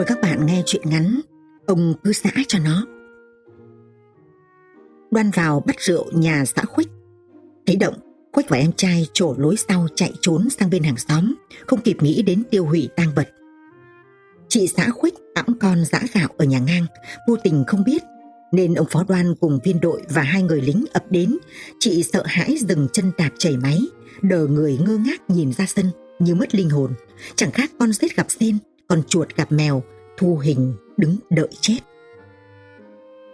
Mời các bạn nghe chuyện ngắn Ông Cứ Xã Cho Nó. Đoan vào bắt rượu nhà xã Khuếch. Thấy động, Khuếch và em trai trổ lối sau chạy trốn sang bên hàng xóm, không kịp nghĩ đến tiêu hủy tang vật. Chị xã Khuếch tẵm con giã gạo ở nhà ngang, vô tình không biết, nên ông phó Đoan cùng viên đội và hai người lính ập đến. Chị sợ hãi dừng chân đạp chảy máy, đờ người ngơ ngác nhìn ra sân như mất linh hồn, chẳng khác con rết gặp sen, con chuột gặp mèo, thu hình đứng đợi chết.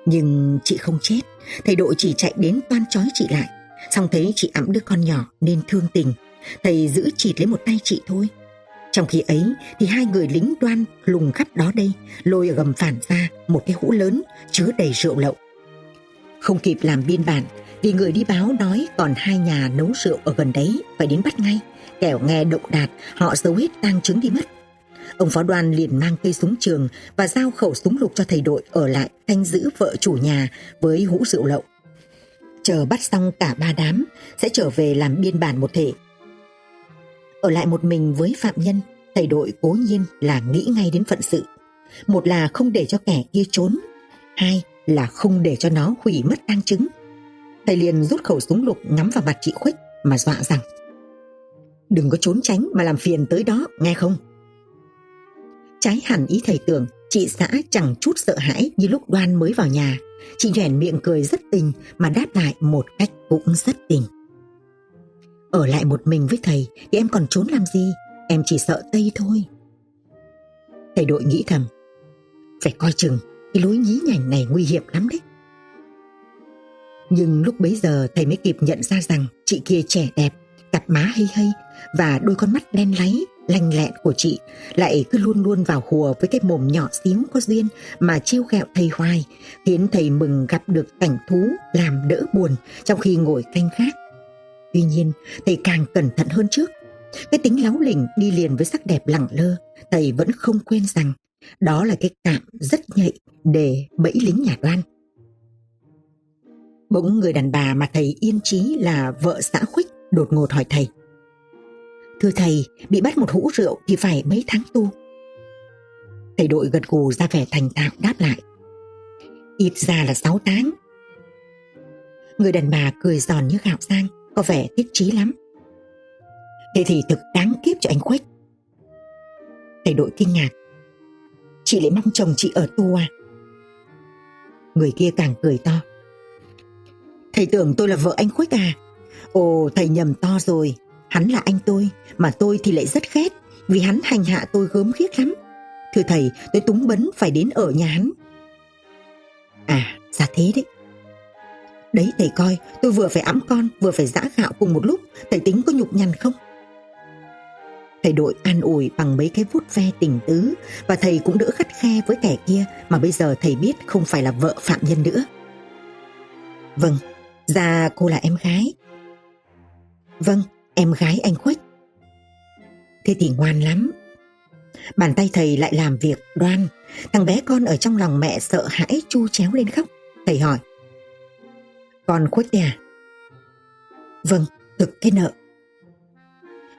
Nhưng chị không chết, thầy đội chỉ chạy đến toan trói chị lại, xong thấy chị ẵm đứa con nhỏ nên thương tình, thầy giữ chịt lấy một tay chị thôi. Trong khi ấy thì hai người lính Đoan lùng khắp đó đây, lôi ở gầm phản ra một cái hũ lớn chứa đầy rượu lậu. Không kịp làm biên bản vì người đi báo nói còn hai nhà nấu rượu ở gần đấy, phải đến bắt ngay, kẻo nghe động đạt họ giấu hết tang chứng đi mất. Ông phó Đoan liền mang cây súng trường và giao khẩu súng lục cho thầy đội ở lại canh giữ vợ chủ nhà với hũ rượu lậu. Chờ bắt xong cả ba đám sẽ trở về làm biên bản một thể. Ở lại một mình với phạm nhân, thầy đội cố nhiên là nghĩ ngay đến phận sự. Một là không để cho kẻ kia trốn, hai là không để cho nó hủy mất tang chứng. Thầy liền rút khẩu súng lục ngắm vào mặt chị Khuếch mà dọa rằng: "Đừng có trốn tránh mà làm phiền tới đó, nghe không?" Trái hẳn ý thầy tưởng, chị xã chẳng chút sợ hãi như lúc Đoan mới vào nhà. Chị nhoẻn miệng cười rất tình mà đáp lại một cách cũng rất tình: "Ở lại một mình với thầy thì em còn trốn làm gì, em chỉ sợ Tây thôi." Thầy đội nghĩ thầm: "Phải coi chừng, cái lối nhí nhảnh này nguy hiểm lắm đấy." Nhưng lúc bấy giờ thầy mới kịp nhận ra rằng chị kia trẻ đẹp, cặp má hây hây và đôi con mắt đen láy lanh lẹn của chị lại cứ luôn luôn vào hùa với cái mồm nhỏ xíu có duyên mà trêu ghẹo thầy hoài, khiến thầy mừng gặp được cảnh thú làm đỡ buồn trong khi ngồi canh khác. Tuy nhiên thầy càng cẩn thận hơn trước. Cái tính láu lỉnh đi liền với sắc đẹp lẳng lơ, thầy vẫn không quên rằng đó là cái cạm rất nhạy để bẫy lính nhà Đoan. Bỗng người đàn bà mà thầy yên chí là vợ xã Khuếch đột ngột hỏi thầy: "Thưa thầy, bị bắt một hũ rượu thì phải mấy tháng tù?" Thầy đội gật gù ra vẻ thành thạo đáp lại: "Ít ra là 6 tháng." Người đàn bà cười giòn như gạo sang, có vẻ tiết trí lắm: "Thế thì thực đáng kiếp cho anh Khuếch." Thầy đội kinh ngạc: "Chị lại mong chồng chị ở tù à?" Người kia càng cười to: "Thầy tưởng tôi là vợ anh Khuếch à? Ồ, thầy nhầm to rồi. Hắn là anh tôi, mà tôi thì lại rất ghét, vì hắn hành hạ tôi gớm ghiếc lắm. Thưa thầy, tôi túng bấn phải đến ở nhà hắn." "À, ra thế đấy. Đấy thầy coi, tôi vừa phải ẵm con, vừa phải giã gạo cùng một lúc, thầy tính có nhục nhằn không?" Thầy đội an ủi bằng mấy cái vuốt ve tình tứ, và thầy cũng đỡ khắt khe với kẻ kia mà bây giờ thầy biết không phải là vợ phạm nhân nữa. "Vâng, ra cô là em gái." "Vâng, em gái anh Khuếch." "Thế thì ngoan lắm." Bàn tay thầy lại làm việc Đoan. Thằng bé con ở trong lòng mẹ sợ hãi chu chéo lên khóc. Thầy hỏi: "Con Khuếch đấy à?" "Vâng, thực thế nợ."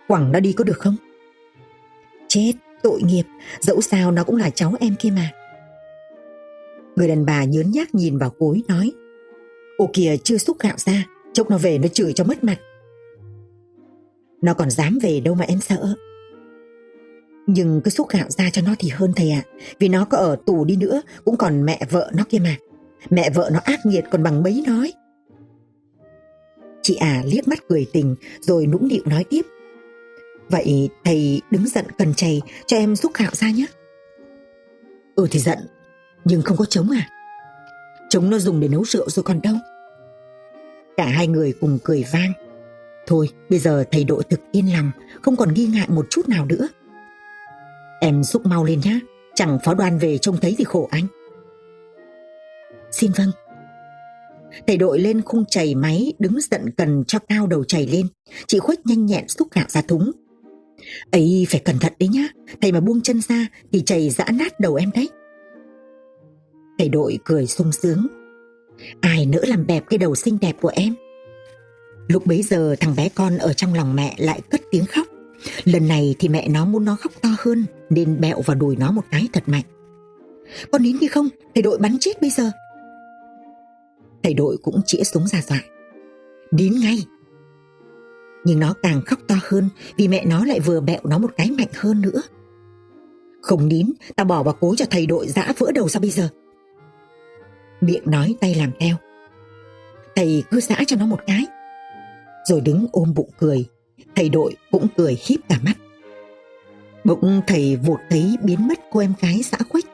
"Quẳng nó đi có được không?" "Chết, tội nghiệp, dẫu sao nó cũng là cháu em kia mà." Người đàn bà nhớn nhác nhìn vào cối nói: "Ô kìa, chưa xúc gạo ra, chốc nó về nó chửi cho mất mặt." "Nó còn dám về đâu mà em sợ." "Nhưng cứ xúc gạo ra cho nó thì hơn thầy ạ, vì nó có ở tù đi nữa cũng còn mẹ vợ nó kia mà. Mẹ vợ nó ác nghiệt còn bằng mấy nói." Chị liếc mắt cười tình rồi nũng nịu nói tiếp: "Vậy thầy đứng giận cần chày cho em xúc gạo ra nhé." "Ừ thì giận, nhưng không có trống à?" "Trống nó dùng để nấu rượu rồi còn đâu." Cả hai người cùng cười vang. Thôi, bây giờ thầy đội thực yên lòng, không còn nghi ngại một chút nào nữa. "Em xúc mau lên nhá, chẳng phó Đoan về trông thấy thì khổ anh." "Xin vâng." Thầy đội lên khung chày máy, đứng giận cần cho cao đầu chày lên. Chị Khuếch nhanh nhẹn xúc gạo ra thúng. "Ấy, phải cẩn thận đấy nhá, thầy mà buông chân ra thì chày giã nát đầu em đấy." Thầy đội cười sung sướng: "Ai nỡ làm bẹp cái đầu xinh đẹp của em." Lúc bấy giờ thằng bé con ở trong lòng mẹ lại cất tiếng khóc. Lần này thì mẹ nó muốn nó khóc to hơn nên bẹo vào đùi nó một cái thật mạnh. Con nín đi không, thầy đội bắn chết bây giờ. Thầy đội cũng chĩa súng ra dọa. Nín ngay. Nhưng nó càng khóc to hơn vì mẹ nó lại vừa bẹo nó một cái mạnh hơn nữa. Không nín, tao bỏ vào cối cho thầy đội giã vỡ đầu ra bây giờ. Miệng nói tay làm theo. Thầy cứ giã cho nó một cái. Rồi đứng ôm bụng cười. Thầy đội cũng cười híp cả mắt. Bỗng thầy vụt thấy biến mất cô em gái xã Quách.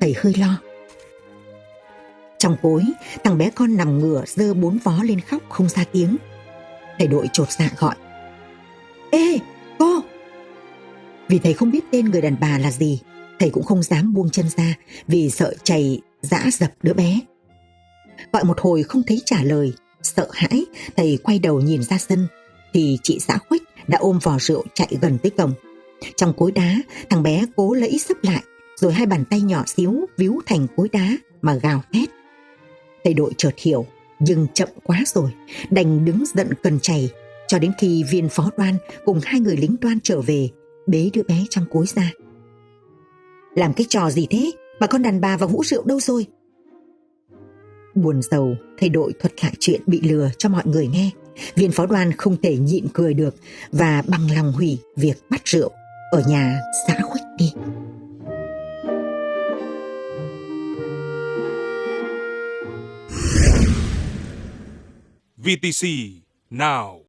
Thầy hơi lo. Trong cối, thằng bé con nằm ngửa giơ bốn vó lên khóc không ra tiếng. Thầy đội chột dạ gọi. Ê, cô! Vì thầy không biết tên người đàn bà là gì, thầy cũng không dám buông chân ra vì sợ chày giã dập đứa bé. Gọi một hồi không thấy trả lời, sợ hãi, thầy quay đầu nhìn ra sân, thì chị xã Khuếch đã ôm vò rượu chạy gần tới cổng. Trong cối đá, thằng bé cố lẫy sấp lại, rồi hai bàn tay nhỏ xíu víu thành cối đá mà gào thét. Thầy đội chợt hiểu, nhưng chậm quá rồi, đành đứng giận cần chày, cho đến khi viên phó đoan cùng hai người lính đoan trở về, bế đứa bé trong cối ra. Làm cái trò gì thế? Mà con đàn bà và hũ rượu đâu rồi? Buồn rầu, thầy đội thuật lại chuyện bị lừa cho mọi người nghe. Viên phó đoan không thể nhịn cười được và bằng lòng hủy việc bắt rượu ở nhà xã Khuếch đi. VTC Now.